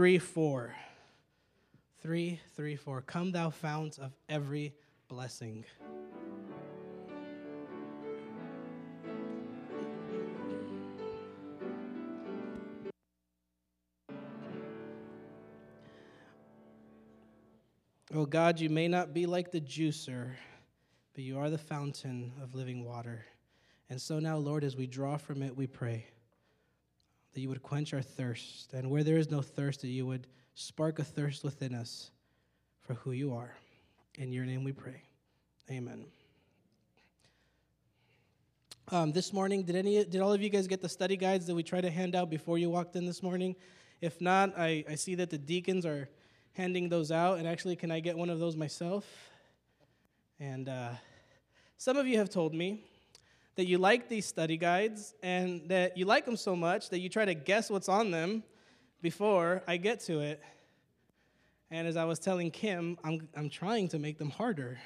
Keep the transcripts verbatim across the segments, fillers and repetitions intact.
Three, four. Three, three, four. Come, thou fount of every blessing. Oh God, you may not be like the juicer, but you are the fountain of living water. And so now, Lord, as we draw from it, we pray that you would quench our thirst, and where there is no thirst, that you would spark a thirst within us for who you are. In your name we pray. Amen. Um, this morning, did any, did all of you guys get the study guides that we tried to hand out before you walked in this morning? If not, I, I see that the deacons are handing those out, and actually, can I get one of those myself? And uh, some of you have told me that you like these study guides, and that you like them so much that you try to guess what's on them before I get to it. And as I was telling Kim, I'm I'm trying to make them harder,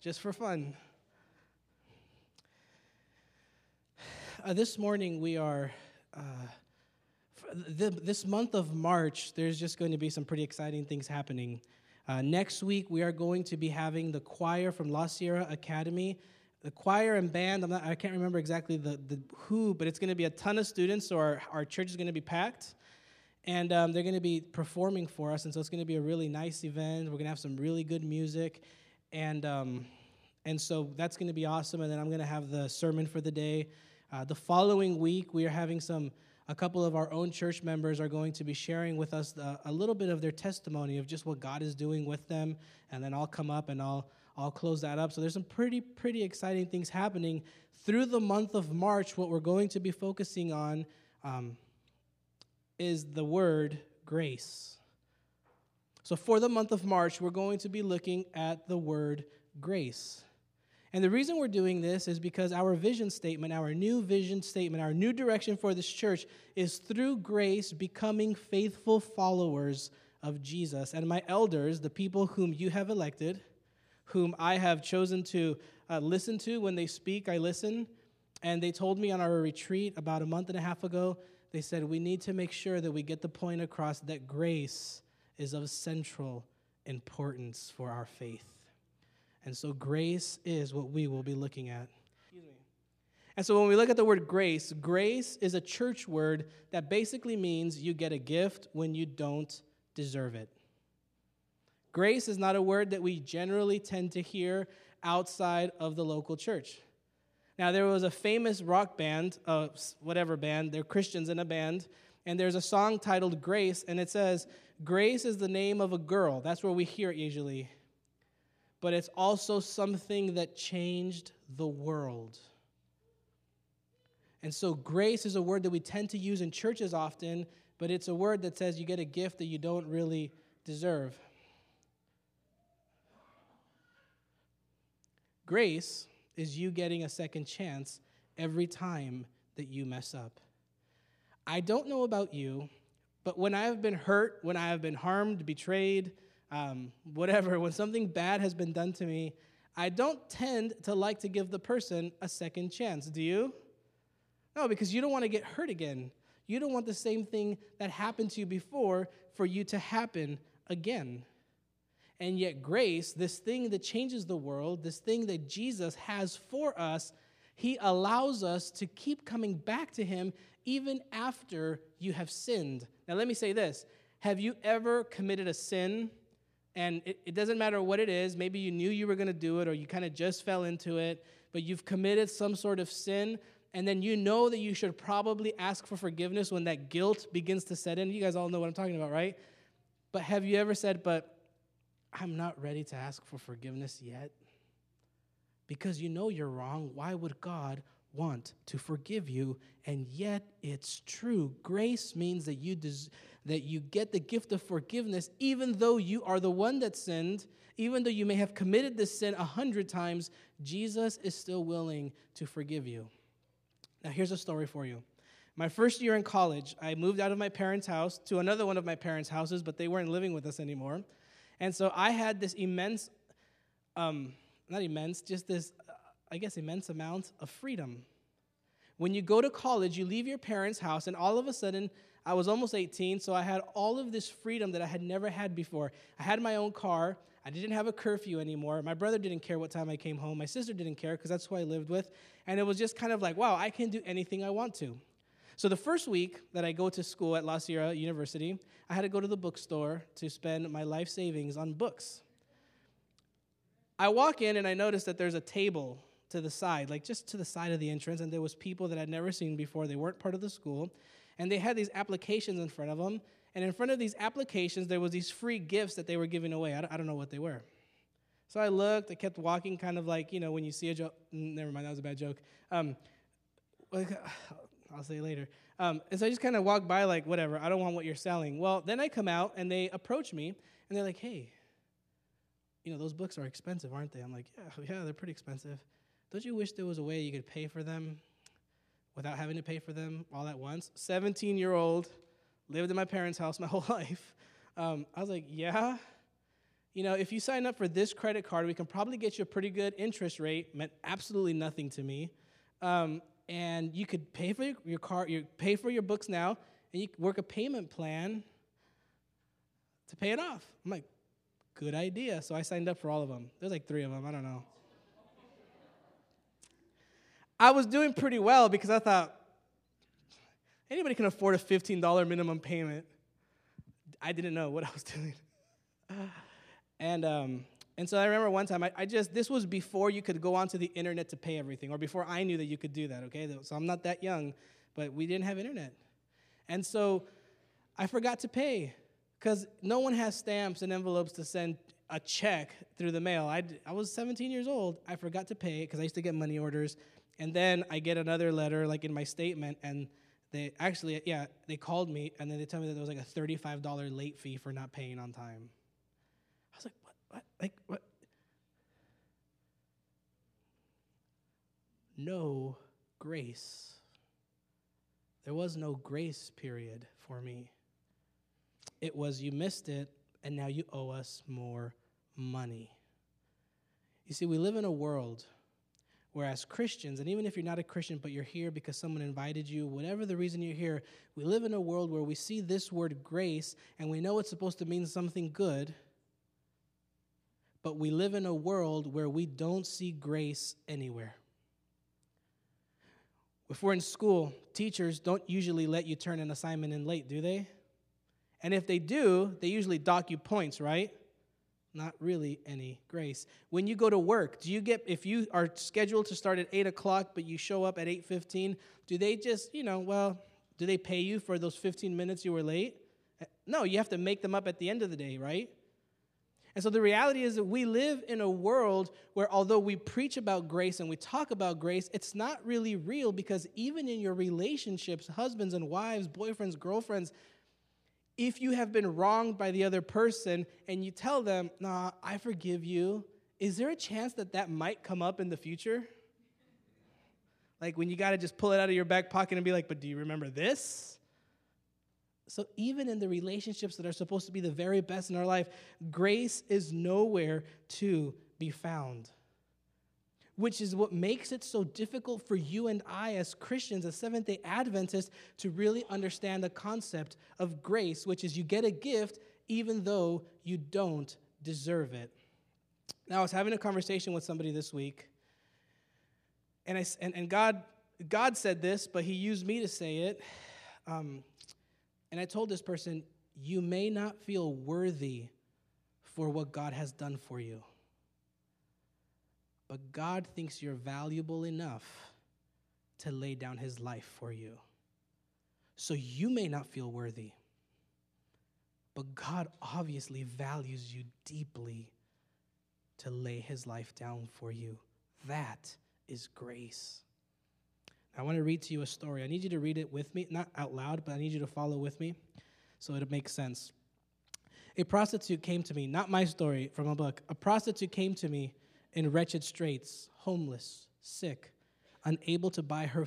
just for fun. Uh, this morning, we are. Uh, The, this month of March, there's just going to be some pretty exciting things happening. Uh, next week, we are going to be having the choir from La Sierra Academy. The choir and band, I'm not, I can't remember exactly the, the who, but it's going to be a ton of students, so our, our church is going to be packed. And um, they're going to be performing for us, and so it's going to be a really nice event. We're going to have some really good music, and, um, and so that's going to be awesome. And then I'm going to have the sermon for the day. Uh, the following week, we are having some... A couple of our own church members are going to be sharing with us the, a little bit of their testimony of just what God is doing with them, and then I'll come up and I'll I'll close that up. So there's some pretty, pretty exciting things happening. Through the month of March, what we're going to be focusing on um, is the word grace. So for the month of March, we're going to be looking at the word grace. And the reason we're doing this is because our vision statement, our new vision statement, our new direction for this church is through grace becoming faithful followers of Jesus. And my elders, the people whom you have elected, whom I have chosen to uh, listen to when they speak, I listen. And they told me on our retreat about a month and a half ago, they said, we need to make sure that we get the point across that grace is of central importance for our faith. And so grace is what we will be looking at. Excuse me. And so when we look at the word grace, grace is a church word that basically means you get a gift when you don't deserve it. Grace is not a word that we generally tend to hear outside of the local church. Now, there was a famous rock band, uh, whatever band, they're Christians in a band, and there's a song titled Grace, and it says, grace is the name of a girl. That's where we hear it usually. But it's also something that changed the world. And so grace is a word that we tend to use in churches often, but it's a word that says you get a gift that you don't really deserve. Grace is you getting a second chance every time that you mess up. I don't know about you, but when I have been hurt, when I have been harmed, betrayed, Um, whatever, when something bad has been done to me, I don't tend to like to give the person a second chance. Do you? No, because you don't want to get hurt again. You don't want the same thing that happened to you before for you to happen again. And yet grace, this thing that changes the world, this thing that Jesus has for us, he allows us to keep coming back to him even after you have sinned. Now let me say this. Have you ever committed a sin? And it, it doesn't matter what it is. Maybe you knew you were going to do it, or you kind of just fell into it, but you've committed some sort of sin, and then you know that you should probably ask for forgiveness when that guilt begins to set in. You guys all know what I'm talking about, right? But have you ever said, but I'm not ready to ask for forgiveness yet? Because you know you're wrong. Why would God want to forgive you? And yet it's true. Grace means that you des- that you get the gift of forgiveness even though you are the one that sinned, even though you may have committed this sin a hundred times, Jesus is still willing to forgive you. Now here's a story for you. My first year in college, I moved out of my parents' house to another one of my parents' houses, but they weren't living with us anymore. And so I had this immense, um, not immense, just this, uh, I guess, immense amount of freedom. When you go to college, you leave your parents' house, and all of a sudden, I was almost eighteen, so I had all of this freedom that I had never had before. I had my own car. I didn't have a curfew anymore. My brother didn't care what time I came home. My sister didn't care because that's who I lived with. And it was just kind of like, wow, I can do anything I want to. So the first week that I go to school at La Sierra University, I had to go to the bookstore to spend my life savings on books. I walk in and I notice that there's a table to the side, like just to the side of the entrance, and there was people that I'd never seen before. They weren't part of the school, and they had these applications in front of them, and in front of these applications, there was these free gifts that they were giving away. I don't, I don't know what they were. So I looked, I kept walking, kind of like, you know, when you see a joke, never mind, that was a bad joke. Um, I'll say it later. Um, and so I just kind of walked by like, whatever, I don't want what you're selling. Well, then I come out, and they approach me, and they're like, hey, you know, those books are expensive, aren't they? I'm like, yeah, yeah, they're pretty expensive. Don't you wish there was a way you could pay for them without having to pay for them all at once? seventeen-year-old, lived in my parents' house my whole life. Um, I was like, yeah. You know, if you sign up for this credit card, we can probably get you a pretty good interest rate. Meant absolutely nothing to me. Um, and you could pay for your car, you pay for your books now, and you work a payment plan to pay it off. I'm like, good idea. So I signed up for all of them. There's like three of them. I don't know. I was doing pretty well because I thought, anybody can afford a fifteen dollars minimum payment. I didn't know what I was doing. And um, and so I remember one time, I, I just, this was before you could go onto the internet to pay everything, or before I knew that you could do that, okay? So I'm not that young, but we didn't have internet. And so I forgot to pay because no one has stamps and envelopes to send a check through the mail. I, I was seventeen years old. I forgot to pay because I used to get money orders. And then I get another letter, like in my statement, and they actually, yeah, they called me, and then they tell me that there was like a thirty-five dollars late fee for not paying on time. I was like, what, what, like, what? No grace. There was no grace period for me. It was, you missed it, and now you owe us more money. You see, we live in a world where as Christians, and even if you're not a Christian, but you're here because someone invited you, whatever the reason you're here, we live in a world where we see this word grace, and we know it's supposed to mean something good, but we live in a world where we don't see grace anywhere. If we're in school, teachers don't usually let you turn an assignment in late, do they? And if they do, they usually dock you points, right? Not really any grace. When you go to work, do you get, if you are scheduled to start at eight o'clock, but you show up at eight fifteen, do they just, you know, well, do they pay you for those fifteen minutes you were late? No, you have to make them up at the end of the day, right? And so the reality is that we live in a world where although we preach about grace and we talk about grace, it's not really real because even in your relationships, husbands and wives, boyfriends, girlfriends, if you have been wronged by the other person and you tell them, nah, I forgive you, is there a chance that that might come up in the future? Like when you got to just pull it out of your back pocket and be like, but do you remember this? So even in the relationships that are supposed to be the very best in our life, grace is nowhere to be found, which is what makes it so difficult for you and I as Christians, as Seventh-day Adventists, to really understand the concept of grace, which is you get a gift even though you don't deserve it. Now, I was having a conversation with somebody this week, and I, and, and God God said this, but he used me to say it. Um, and I told this person, you may not feel worthy for what God has done for you. But God thinks you're valuable enough to lay down his life for you. So you may not feel worthy, but God obviously values you deeply to lay his life down for you. That is grace. I want to read to you a story. I need you to read it with me, not out loud, but I need you to follow with me so it'll make sense. A prostitute came to me, not my story from a book. A prostitute came to me in wretched straits, homeless, sick, unable to buy her,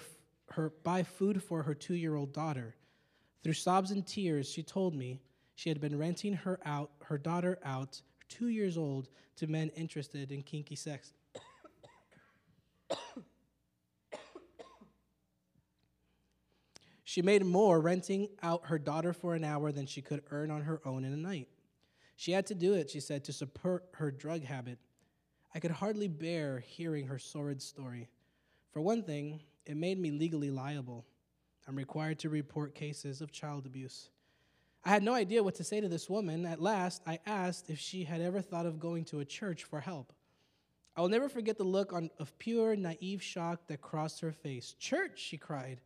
her buy food for her two-year-old daughter. Through sobs and tears, she told me she had been renting her out, her daughter out, two years old, to men interested in kinky sex. She made more renting out her daughter for an hour than she could earn on her own in a night. She had to do it, she said, to support her drug habit. I could hardly bear hearing her sordid story. For one thing, it made me legally liable. I'm required to report cases of child abuse. I had no idea what to say to this woman. At last, I asked if she had ever thought of going to a church for help. I will never forget the look on, of pure, naive shock that crossed her face. "Church," she cried.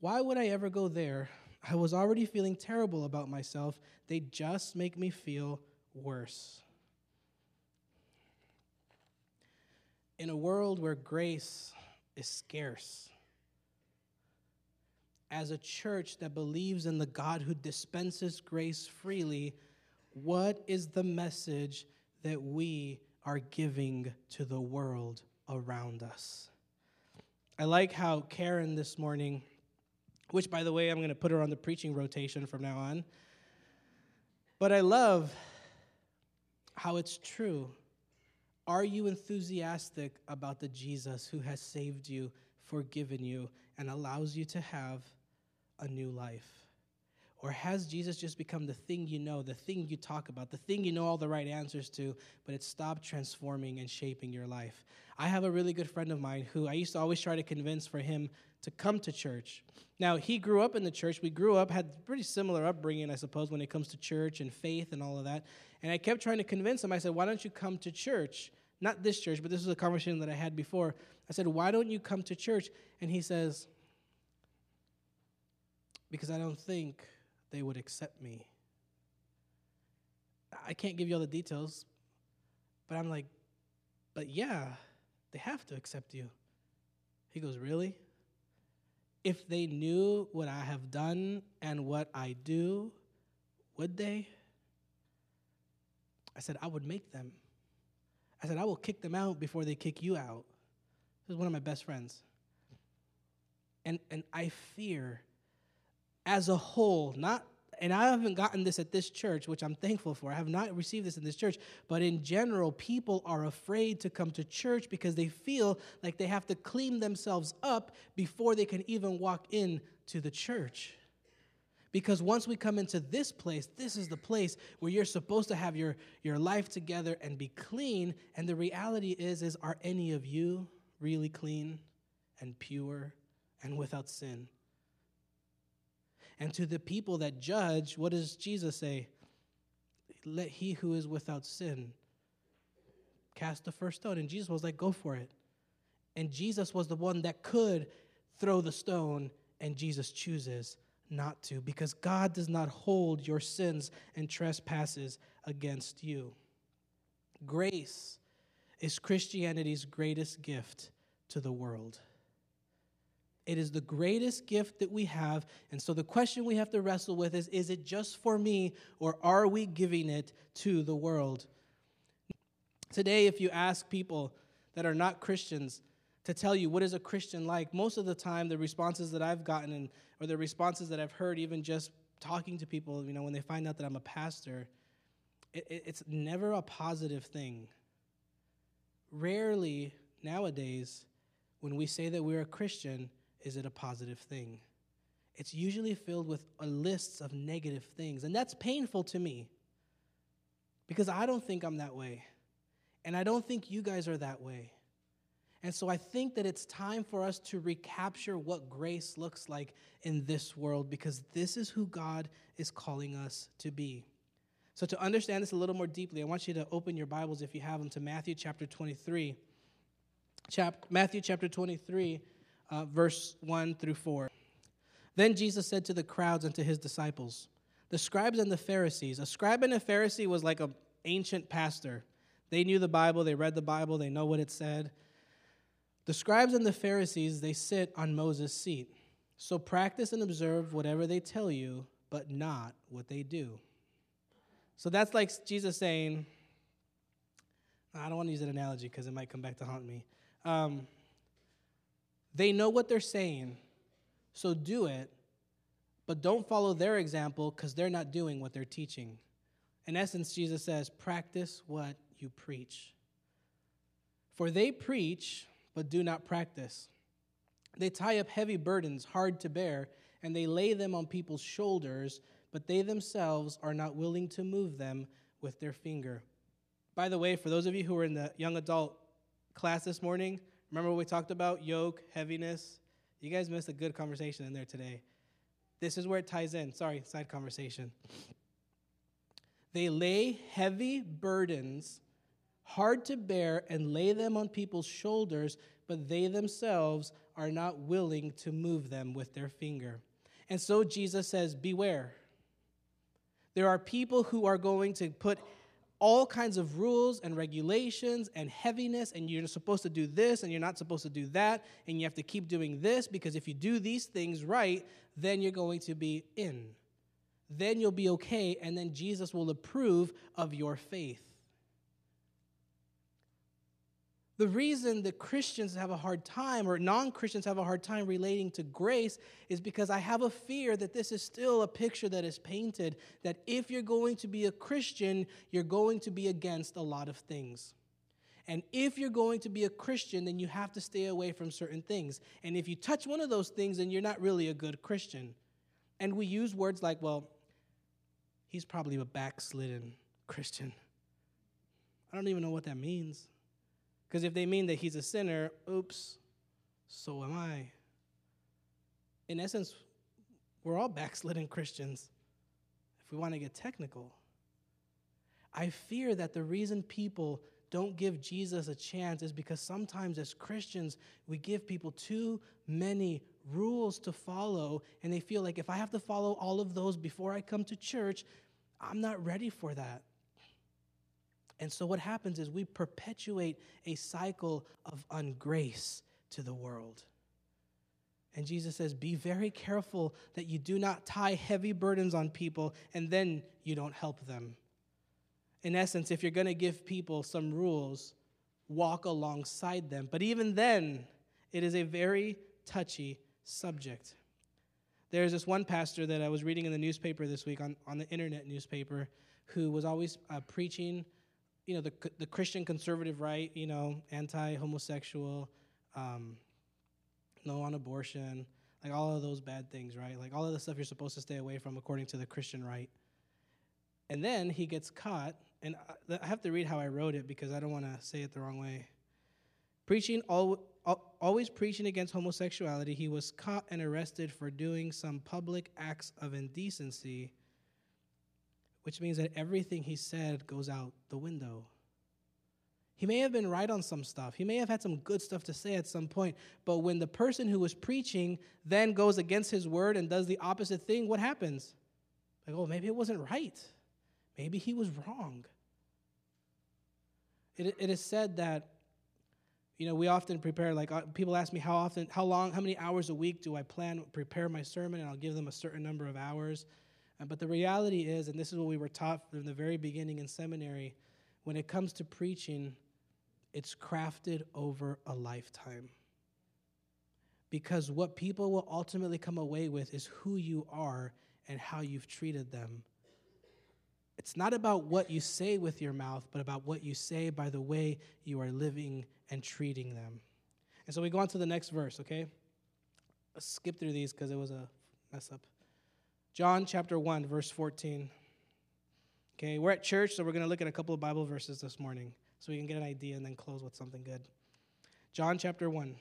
"Why would I ever go there? I was already feeling terrible about myself. They just make me feel worse." In a world where grace is scarce, as a church that believes in the God who dispenses grace freely, what is the message that we are giving to the world around us? I like how Karen this morning, which, by the way, I'm going to put her on the preaching rotation from now on, but I love how it's true. Are you enthusiastic about the Jesus who has saved you, forgiven you, and allows you to have a new life? Or has Jesus just become the thing you know, the thing you talk about, the thing you know all the right answers to, but it's stopped transforming and shaping your life? I have a really good friend of mine who I used to always try to convince for him to come to church. Now, he grew up in the church. We grew up, had pretty similar upbringing, I suppose, when it comes to church and faith and all of that. And I kept trying to convince him. I said, "Why don't you come to church?" Not this church, but this was a conversation that I had before. I said, "Why don't you come to church?" And he says, "Because I don't think they would accept me." I can't give you all the details, but I'm like, "But yeah, they have to accept you." He goes, "Really? If they knew what I have done and what I do, would they?" I said, "I would make them." I said, "I will kick them out before they kick you out." This is one of my best friends. And and I fear, as a whole, not, and I haven't gotten this at this church, which I'm thankful for. I have not received this in this church. But in general, people are afraid to come to church because they feel like they have to clean themselves up before they can even walk in to the church. Because once we come into this place, this is the place where you're supposed to have your, your life together and be clean. And the reality is, is, are any of you really clean and pure and without sin? And to the people that judge, what does Jesus say? "Let he who is without sin cast the first stone." And Jesus was like, "Go for it." And Jesus was the one that could throw the stone, and Jesus chooses not to, because God does not hold your sins and trespasses against you. Grace is Christianity's greatest gift to the world. It is the greatest gift that we have, and so the question we have to wrestle with is, is it just for me, or are we giving it to the world? Today, if you ask people that are not Christians to tell you what is a Christian like, most of the time the responses that I've gotten, and or the responses that I've heard even just talking to people, you know, when they find out that I'm a pastor, it, it, it's never a positive thing. Rarely nowadays, when we say that we're a Christian, is it a positive thing? It's usually filled with a list of negative things, and that's painful to me because I don't think I'm that way, and I don't think you guys are that way. And so I think that it's time for us to recapture what grace looks like in this world, because this is who God is calling us to be. So to understand this a little more deeply, I want you to open your Bibles, if you have them, to Matthew chapter twenty-three. Chap- Matthew chapter twenty-three. Uh, verse one through four. Then Jesus said to the crowds and to his disciples, "The scribes and the Pharisees." A scribe and a Pharisee was like an ancient pastor. They knew the Bible. They read the Bible. They know what it said. "The scribes and the Pharisees, they sit on Moses' seat. So practice and observe whatever they tell you, but not what they do." So that's like Jesus saying, I don't want to use an analogy because it might come back to haunt me. Um... They know what they're saying, so do it, but don't follow their example because they're not doing what they're teaching. In essence, Jesus says, practice what you preach. "For they preach, but do not practice. They tie up heavy burdens hard to bear and they lay them on people's shoulders, but they themselves are not willing to move them with their finger. By the way, for those of you who were in the young adult class this morning, remember what we talked about? Yoke, heaviness. You guys missed a good conversation in there today. This is where it ties in. Sorry, side conversation. They lay heavy burdens, hard to bear, and lay them on people's shoulders, but they themselves are not willing to move them with their finger. And so Jesus says, beware. There are people who are going to put all kinds of rules and regulations and heaviness, and you're supposed to do this, and you're not supposed to do that, and you have to keep doing this, because if you do these things right, then you're going to be in. Then you'll be okay, and then Jesus will approve of your faith. The reason that Christians have a hard time, or non-Christians have a hard time relating to grace, is because I have a fear that this is still a picture that is painted, that if you're going to be a Christian, you're going to be against a lot of things. And if you're going to be a Christian, then you have to stay away from certain things. And if you touch one of those things, then you're not really a good Christian. And we use words like, well, he's probably a backslidden Christian. I don't even know what that means. Because if they mean that he's a sinner, oops, so am I. In essence, we're all backslidden Christians, if we want to get technical. I fear that the reason people don't give Jesus a chance is because sometimes as Christians, we give people too many rules to follow, and they feel like if I have to follow all of those before I come to church, I'm not ready for that. And so what happens is we perpetuate a cycle of ungrace to the world. And Jesus says, be very careful that you do not tie heavy burdens on people and then you don't help them. In essence, if you're going to give people some rules, walk alongside them. But even then, it is a very touchy subject. There's this one pastor that I was reading in the newspaper this week, on, on the internet newspaper, who was always uh, preaching, you know, the the Christian conservative right, you know, anti-homosexual, um, no on abortion, like all of those bad things, right? Like all of the stuff you're supposed to stay away from according to the Christian right. And then he gets caught, and I, I have to read how I wrote it because I don't want to say it the wrong way. Preaching, al- al- always preaching against homosexuality, he was caught and arrested for doing some public acts of indecency, which means that everything he said goes out the window. He may have been right on some stuff. He may have had some good stuff to say at some point, but when the person who was preaching then goes against his word and does the opposite thing, what happens? Like, oh, maybe it wasn't right. Maybe he was wrong. It, it is said that, you know, we often prepare, like uh, people ask me how often, how long, how many hours a week do I plan, prepare my sermon, and I'll give them a certain number of hours. But the reality is, and this is what we were taught from the very beginning in seminary, when it comes to preaching, it's crafted over a lifetime. Because what people will ultimately come away with is who you are and how you've treated them. It's not about what you say with your mouth, but about what you say by the way you are living and treating them. And so we go on to the next verse, okay? Let's skip through these because it was a mess up. John chapter one, verse fourteen. Okay, we're at church, so we're going to look at a couple of Bible verses this morning so we can get an idea and then close with something good. John chapter one.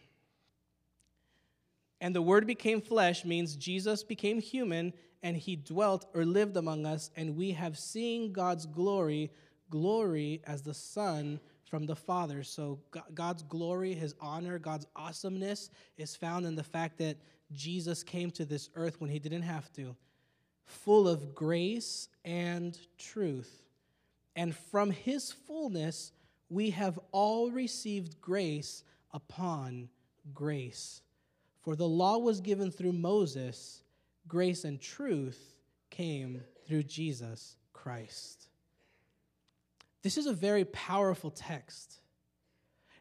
And the Word became flesh means Jesus became human, and he dwelt or lived among us, and we have seen God's glory, glory as the Son from the Father. So God's glory, his honor, God's awesomeness is found in the fact that Jesus came to this earth when he didn't have to, full of grace and truth. And from his fullness, we have all received grace upon grace. For the law was given through Moses, grace and truth came through Jesus Christ. This is a very powerful text.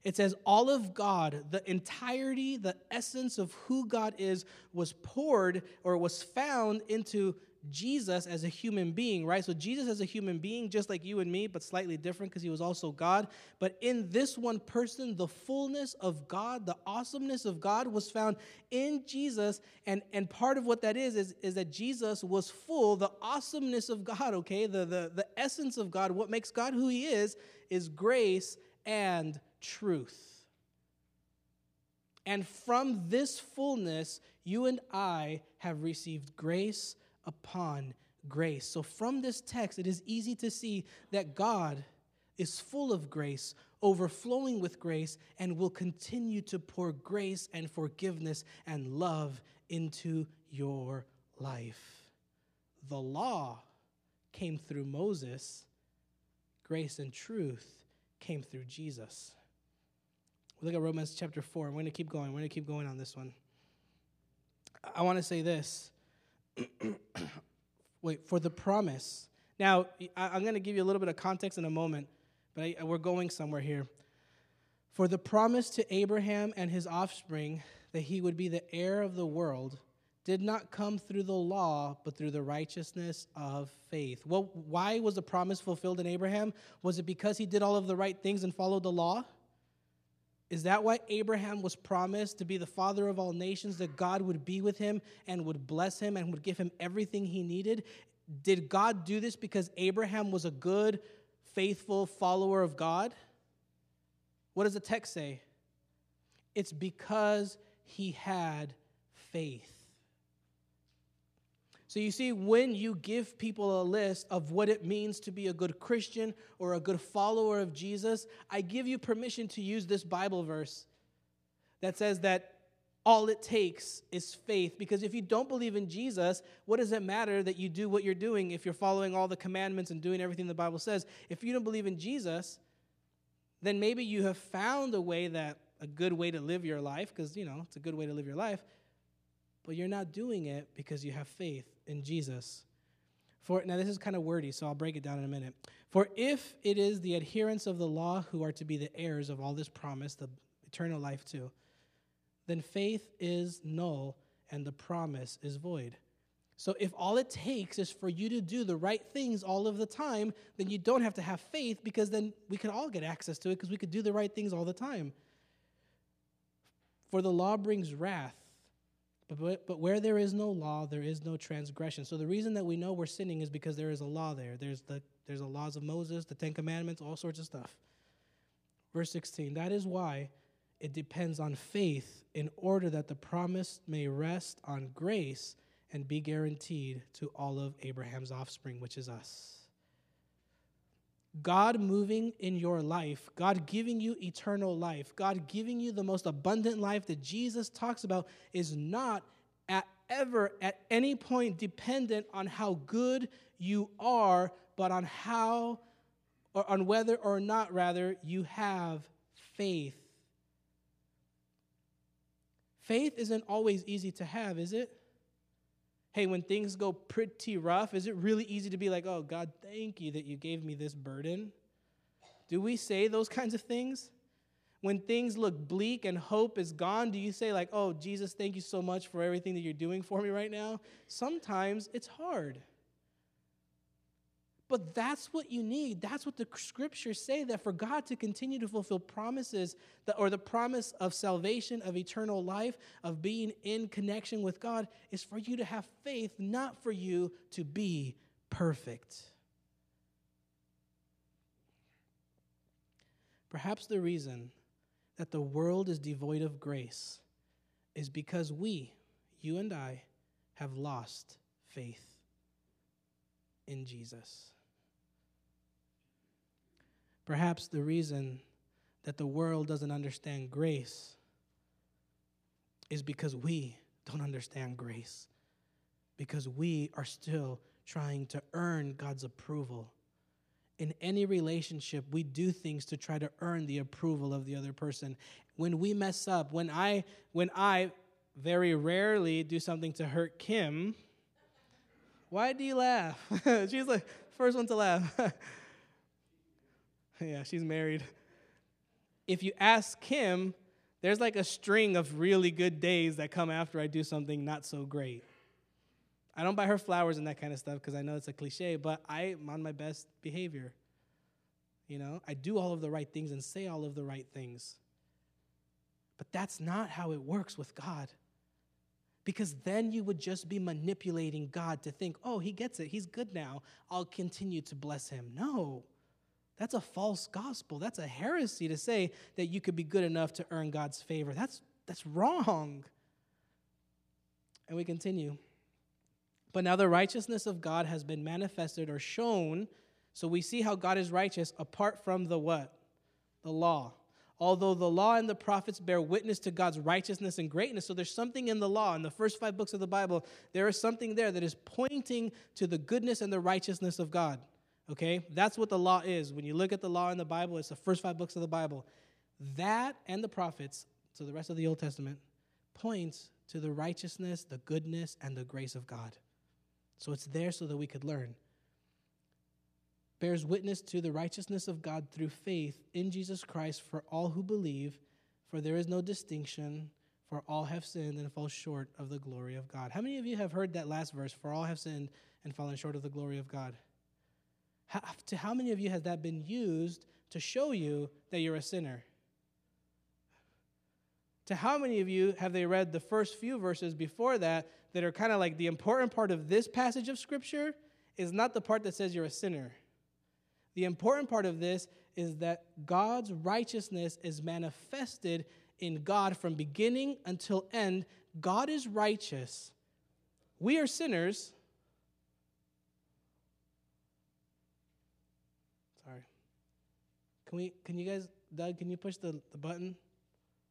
It says all of God, the entirety, the essence of who God is, was poured or was found into Jesus as a human being, right? So Jesus as a human being, just like you and me, but slightly different because he was also God. But in this one person, the fullness of God, the awesomeness of God was found in Jesus. And, and part of what that is, is, is that Jesus was full, the awesomeness of God, okay? The, the, the essence of God, what makes God who he is, is grace and truth. And from this fullness, you and I have received grace upon grace. So from this text, it is easy to see that God is full of grace, overflowing with grace, and will continue to pour grace and forgiveness and love into your life. The law came through Moses. Grace and truth came through Jesus. Look at Romans chapter four. We're going to keep going. We're going to keep going on this one. I want to say this. Wait, for the promise. Now, I'm going to give you a little bit of context in a moment, but I, we're going somewhere here. For the promise to Abraham and his offspring that he would be the heir of the world did not come through the law, but through the righteousness of faith. Well, why was the promise fulfilled in Abraham? Was it because he did all of the right things and followed the law? Is that why Abraham was promised to be the father of all nations, that God would be with him and would bless him and would give him everything he needed? Did God do this because Abraham was a good, faithful follower of God? What does the text say? It's because he had faith. So you see, when you give people a list of what it means to be a good Christian or a good follower of Jesus, I give you permission to use this Bible verse that says that all it takes is faith. Because if you don't believe in Jesus, what does it matter that you do what you're doing if you're following all the commandments and doing everything the Bible says? If you don't believe in Jesus, then maybe you have found a way that, a good way to live your life, because, you know, it's a good way to live your life, but you're not doing it because you have faith in Jesus. For now, this is kind of wordy, so I'll break it down in a minute. For if it is the adherents of the law who are to be the heirs of all this promise, the eternal life too, then faith is null and the promise is void. So if all it takes is for you to do the right things all of the time, then you don't have to have faith, because then we can all get access to it because we could do the right things all the time. For the law brings wrath, But, but where there is no law, there is no transgression. So the reason that we know we're sinning is because there is a law there. There's the there's the laws of Moses, the Ten Commandments, all sorts of stuff. Verse sixteen, that is why it depends on faith, in order that the promise may rest on grace and be guaranteed to all of Abraham's offspring, which is us. God moving in your life, God giving you eternal life, God giving you the most abundant life that Jesus talks about, is not at ever at any point dependent on how good you are, but on how, or on whether or not, rather, you have faith. Faith isn't always easy to have, is it? Hey, when things go pretty rough, is it really easy to be like, oh, God, thank you that you gave me this burden? Do we say those kinds of things? When things look bleak and hope is gone, do you say like, oh, Jesus, thank you so much for everything that you're doing for me right now? Sometimes it's hard. But that's what you need. That's what the scriptures say, that for God to continue to fulfill promises, that, or the promise of salvation, of eternal life, of being in connection with God, is for you to have faith, not for you to be perfect. Perhaps the reason that the world is devoid of grace is because we, you and I, have lost faith in Jesus. Perhaps the reason that the world doesn't understand grace is because we don't understand grace, because we are still trying to earn God's approval. In any relationship, we do things to try to earn the approval of the other person. When we mess up, when I, when I very rarely do something to hurt Kim, why do you laugh? She's like first one to laugh. Yeah, she's married. If you ask Kim, there's like a string of really good days that come after I do something not so great. I don't buy her flowers and that kind of stuff because I know it's a cliche, but I'm on my best behavior. You know, I do all of the right things and say all of the right things. But that's not how it works with God. Because then you would just be manipulating God to think, oh, he gets it. He's good now. I'll continue to bless him. No, that's a false gospel. That's a heresy to say that you could be good enough to earn God's favor. That's that's wrong. And we continue. But now the righteousness of God has been manifested or shown. So we see how God is righteous apart from the what? The law. Although the law and the prophets bear witness to God's righteousness and greatness. So there's something in the law. In the first five books of the Bible, there is something there that is pointing to the goodness and the righteousness of God. Okay? That's what the law is. When you look at the law in the Bible, it's the first five books of the Bible. That and the prophets, so the rest of the Old Testament, points to the righteousness, the goodness, and the grace of God. So it's there so that we could learn. Bears witness to the righteousness of God through faith in Jesus Christ for all who believe, for there is no distinction, for all have sinned and fall short of the glory of God. How many of you have heard that last verse, for all have sinned and fallen short of the glory of God? How, to how many of you has that been used to show you that you're a sinner? To how many of you have they read the first few verses before that that are kind of like the important part of this passage of Scripture is not the part that says you're a sinner? The important part of this is that God's righteousness is manifested in God from beginning until end. God is righteous. We are sinners. Sorry. Can we? Can you guys, Doug, can you push the, the button?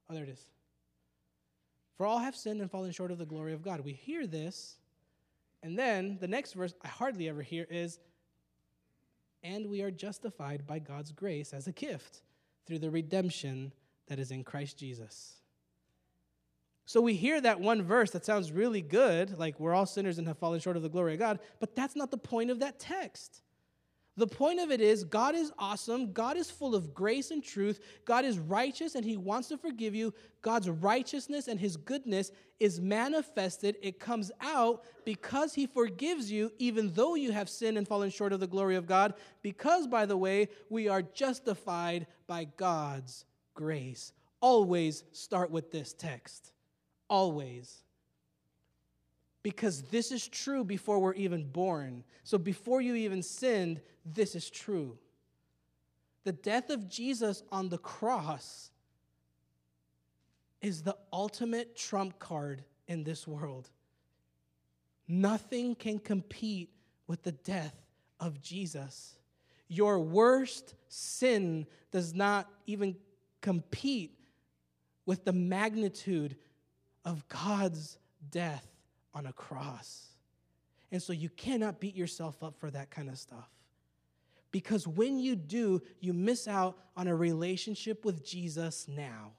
Oh, there it is. For all have sinned and fallen short of the glory of God. We hear this, and then the next verse I hardly ever hear is, and we are justified by God's grace as a gift through the redemption that is in Christ Jesus. So we hear that one verse that sounds really good, like we're all sinners and have fallen short of the glory of God, but that's not the point of that text. The point of it is God is awesome, God is full of grace and truth, God is righteous and he wants to forgive you. God's righteousness and his goodness is manifested, it comes out because he forgives you even though you have sinned and fallen short of the glory of God, because, by the way, we are justified by God's grace. Always start with this text. Always. Because this is true before we're even born. So before you even sinned, this is true. The death of Jesus on the cross is the ultimate trump card in this world. Nothing can compete with the death of Jesus. Your worst sin does not even compete with the magnitude of God's death on a cross. And so you cannot beat yourself up for that kind of stuff. Because when you do, you miss out on a relationship with Jesus now.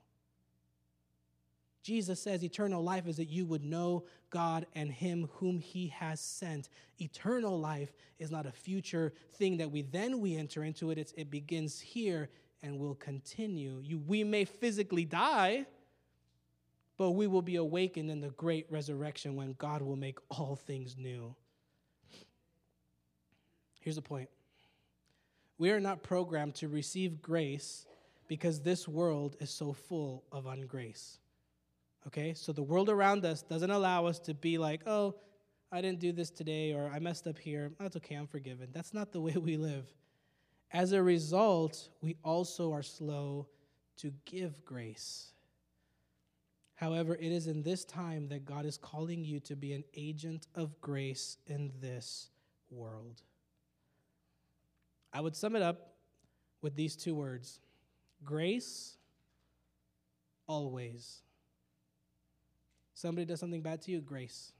Jesus says eternal life is that you would know God and him whom he has sent. Eternal life is not a future thing that we then we enter into it. It's, it begins here and will continue. You, we may physically die, but we will be awakened in the great resurrection when God will make all things new. Here's the point. We are not programmed to receive grace because this world is so full of ungrace. Okay? So the world around us doesn't allow us to be like, oh, I didn't do this today, or I messed up here. That's okay, I'm forgiven. That's not the way we live. As a result, we also are slow to give grace. However, it is in this time that God is calling you to be an agent of grace in this world. I would sum it up with these two words. Grace, always. Somebody does something bad to you, grace.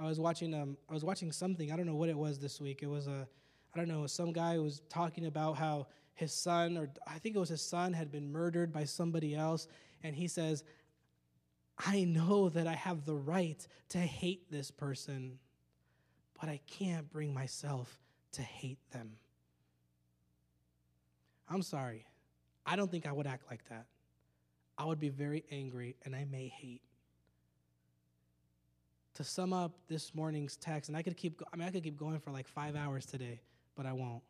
I was watching um, I was watching something. I don't know what it was this week. It was a, I don't know, some guy who was talking about how his son, or I think it was his son, had been murdered by somebody else. And he says, I know that I have the right to hate this person, but I can't bring myself to hate them. I'm sorry. I don't think I would act like that. I would be very angry, and I may hate. to sum up this morning's text, and I could keep, I mean, I could keep going for like five hours today, but I won't.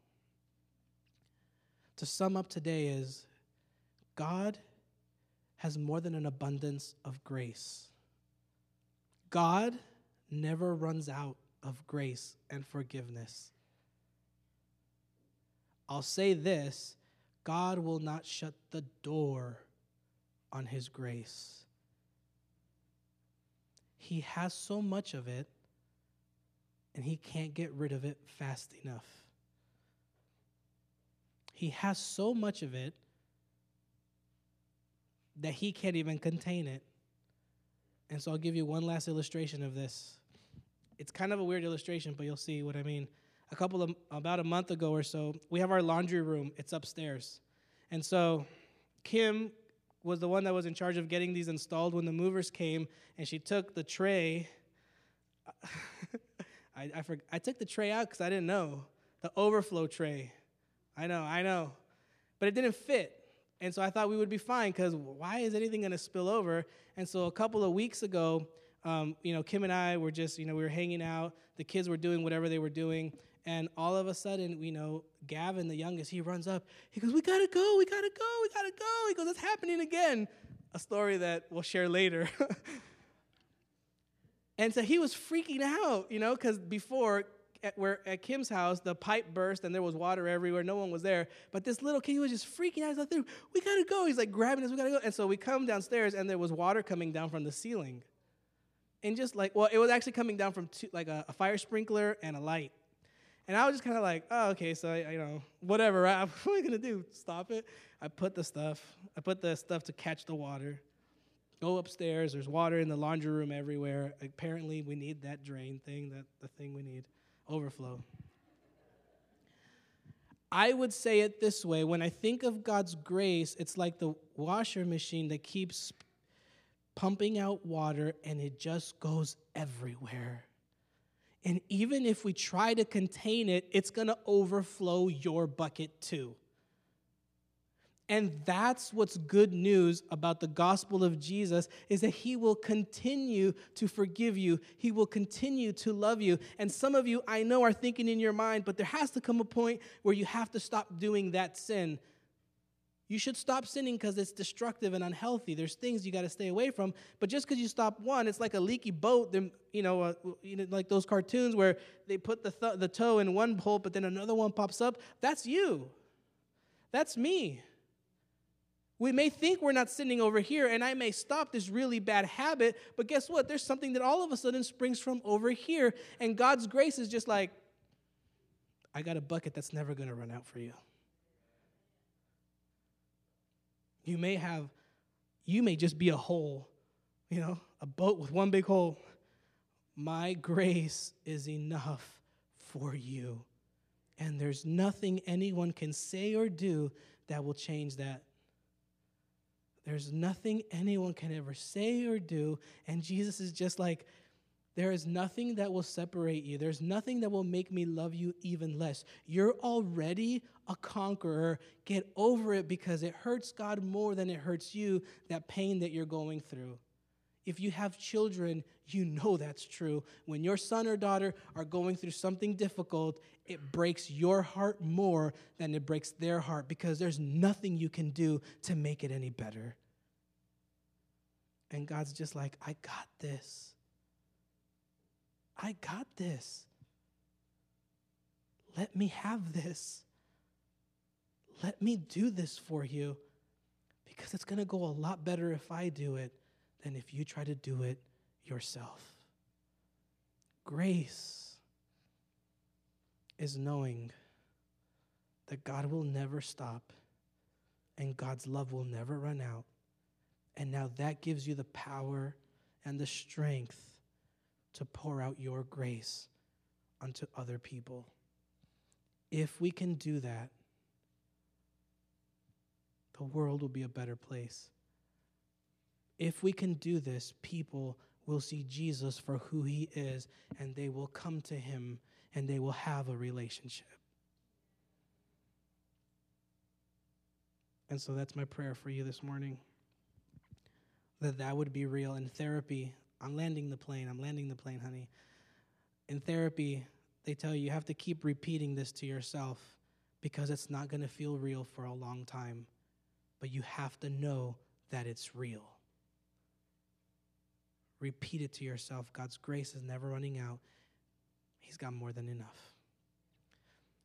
To sum up today is God has more than an abundance of grace. God never runs out of grace and forgiveness. I'll say this, God will not shut the door on his grace. He has so much of it, and he can't get rid of it fast enough. He has so much of it that he can't even contain it. And so I'll give you one last illustration of this. It's kind of a weird illustration, but you'll see what I mean. A couple of, about a month ago or so, we have our laundry room. It's upstairs. And so Kim was the one that was in charge of getting these installed when the movers came, and she took the tray. I, I, for, I took the tray out because I didn't know. The overflow tray. I know, I know. But it didn't fit. And so I thought we would be fine because why is anything going to spill over? And so a couple of weeks ago, um, you know, Kim and I were just, you know, we were hanging out. The kids were doing whatever they were doing. And all of a sudden, you know, Gavin, the youngest, he runs up. He goes, we got to go, we got to go, we got to go. He goes, it's happening again. A story that we'll share later. And so he was freaking out, you know, because before, At, where, at Kim's house, the pipe burst and there was water everywhere. No one was there. But this little kid, he was just freaking out. He's like, we got to go. He's like grabbing us. We got to go. And so we come downstairs and there was water coming down from the ceiling. And just like, well, it was actually coming down from two, like a, a fire sprinkler and a light. And I was just kind of like, oh, okay, so, I, you know, whatever, right? What am I going to do? Stop it? I put the stuff. I put the stuff to catch the water. Go upstairs. There's water in the laundry room everywhere. Apparently, we need that drain thing, that the thing we need. Overflow. I would say it this way. When I think of God's grace, it's like the washer machine that keeps pumping out water and it just goes everywhere. And even if we try to contain it, it's going to overflow your bucket too. And that's what's good news about the gospel of Jesus, is that he will continue to forgive you. He will continue to love you. And some of you, I know, are thinking in your mind, but there has to come a point where you have to stop doing that sin. You should stop sinning because it's destructive and unhealthy. There's things you got to stay away from. But just because you stop one, it's like a leaky boat. Then, you know, uh, you know, like those cartoons where they put the, th- the toe in one hole, but then another one pops up. That's you. That's me. We may think we're not sinning over here, and I may stop this really bad habit, but guess what? There's something that all of a sudden springs from over here, and God's grace is just like, I got a bucket that's never going to run out for you. You may have, you may just be a hole, you know, a boat with one big hole. My grace is enough for you, and there's nothing anyone can say or do that will change that. There's nothing anyone can ever say or do. And Jesus is just like, there is nothing that will separate you. There's nothing that will make me love you even less. You're already a conqueror. Get over it because it hurts God more than it hurts you, that pain that you're going through. If you have children, you know that's true. When your son or daughter are going through something difficult, it breaks your heart more than it breaks their heart because there's nothing you can do to make it any better. And God's just like, I got this. I got this. Let me have this. Let me do this for you because it's going to go a lot better if I do it than if you try to do it yourself. Grace is knowing that God will never stop and God's love will never run out. And now that gives you the power and the strength to pour out your grace unto other people. If we can do that, the world will be a better place. If we can do this, people will see Jesus for who he is, and they will come to him, and they will have a relationship. And so that's my prayer for you this morning, that that would be real. In therapy, I'm landing the plane, I'm landing the plane, honey. In therapy, they tell you you have to keep repeating this to yourself because it's not going to feel real for a long time, but you have to know that it's real. Repeat it to yourself. God's grace is never running out. He's got more than enough.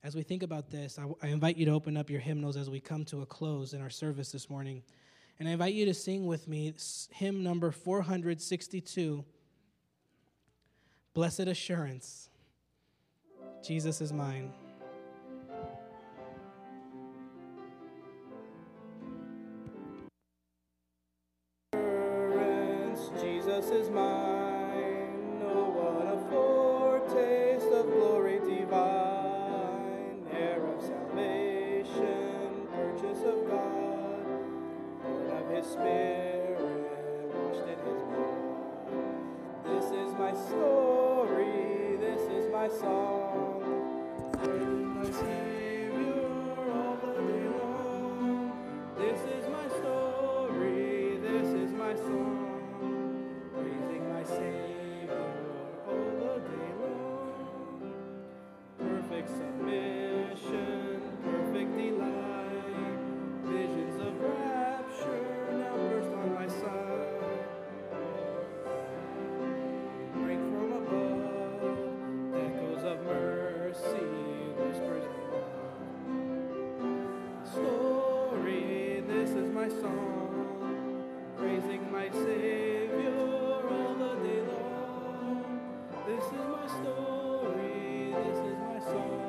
As we think about this, I, w- I invite you to open up your hymnals as we come to a close in our service this morning. And I invite you to sing with me hymn number four sixty-two, Blessed Assurance, Jesus is Mine. Assurance, Jesus is mine, oh what a foretaste of glory divine. Spirit washed in His blood. This is my story, this is my song. Praise my Savior all the day long. This is my story, this is my song. Praising my Savior all the day long. Perfect submission, perfect delight, visions of rapture. Song, praising my Savior all the day long. This is my story, this is my song,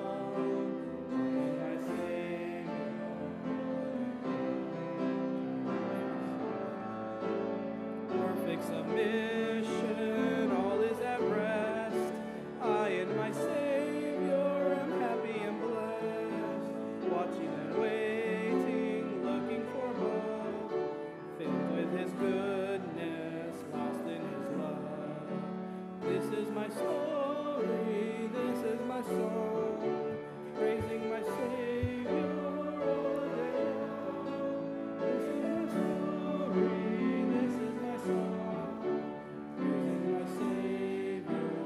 praising my Savior. Perfect submission, all is at rest. I and my Savior am happy and blessed, watching and waiting. His goodness, lost in His love. This is my story, this is my song, praising my Savior all the day long. This is my story, this is my song, praising my Savior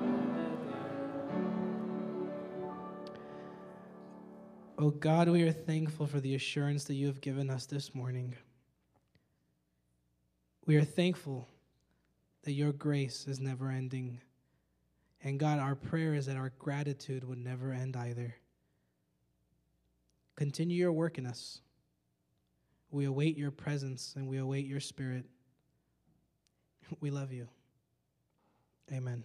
all the day long. Oh God, we are thankful for the assurance that You have given us this morning. We are thankful that Your grace is never ending. And God, our prayer is that our gratitude would never end either. Continue Your work in us. We await Your presence and we await Your Spirit. We love You. Amen.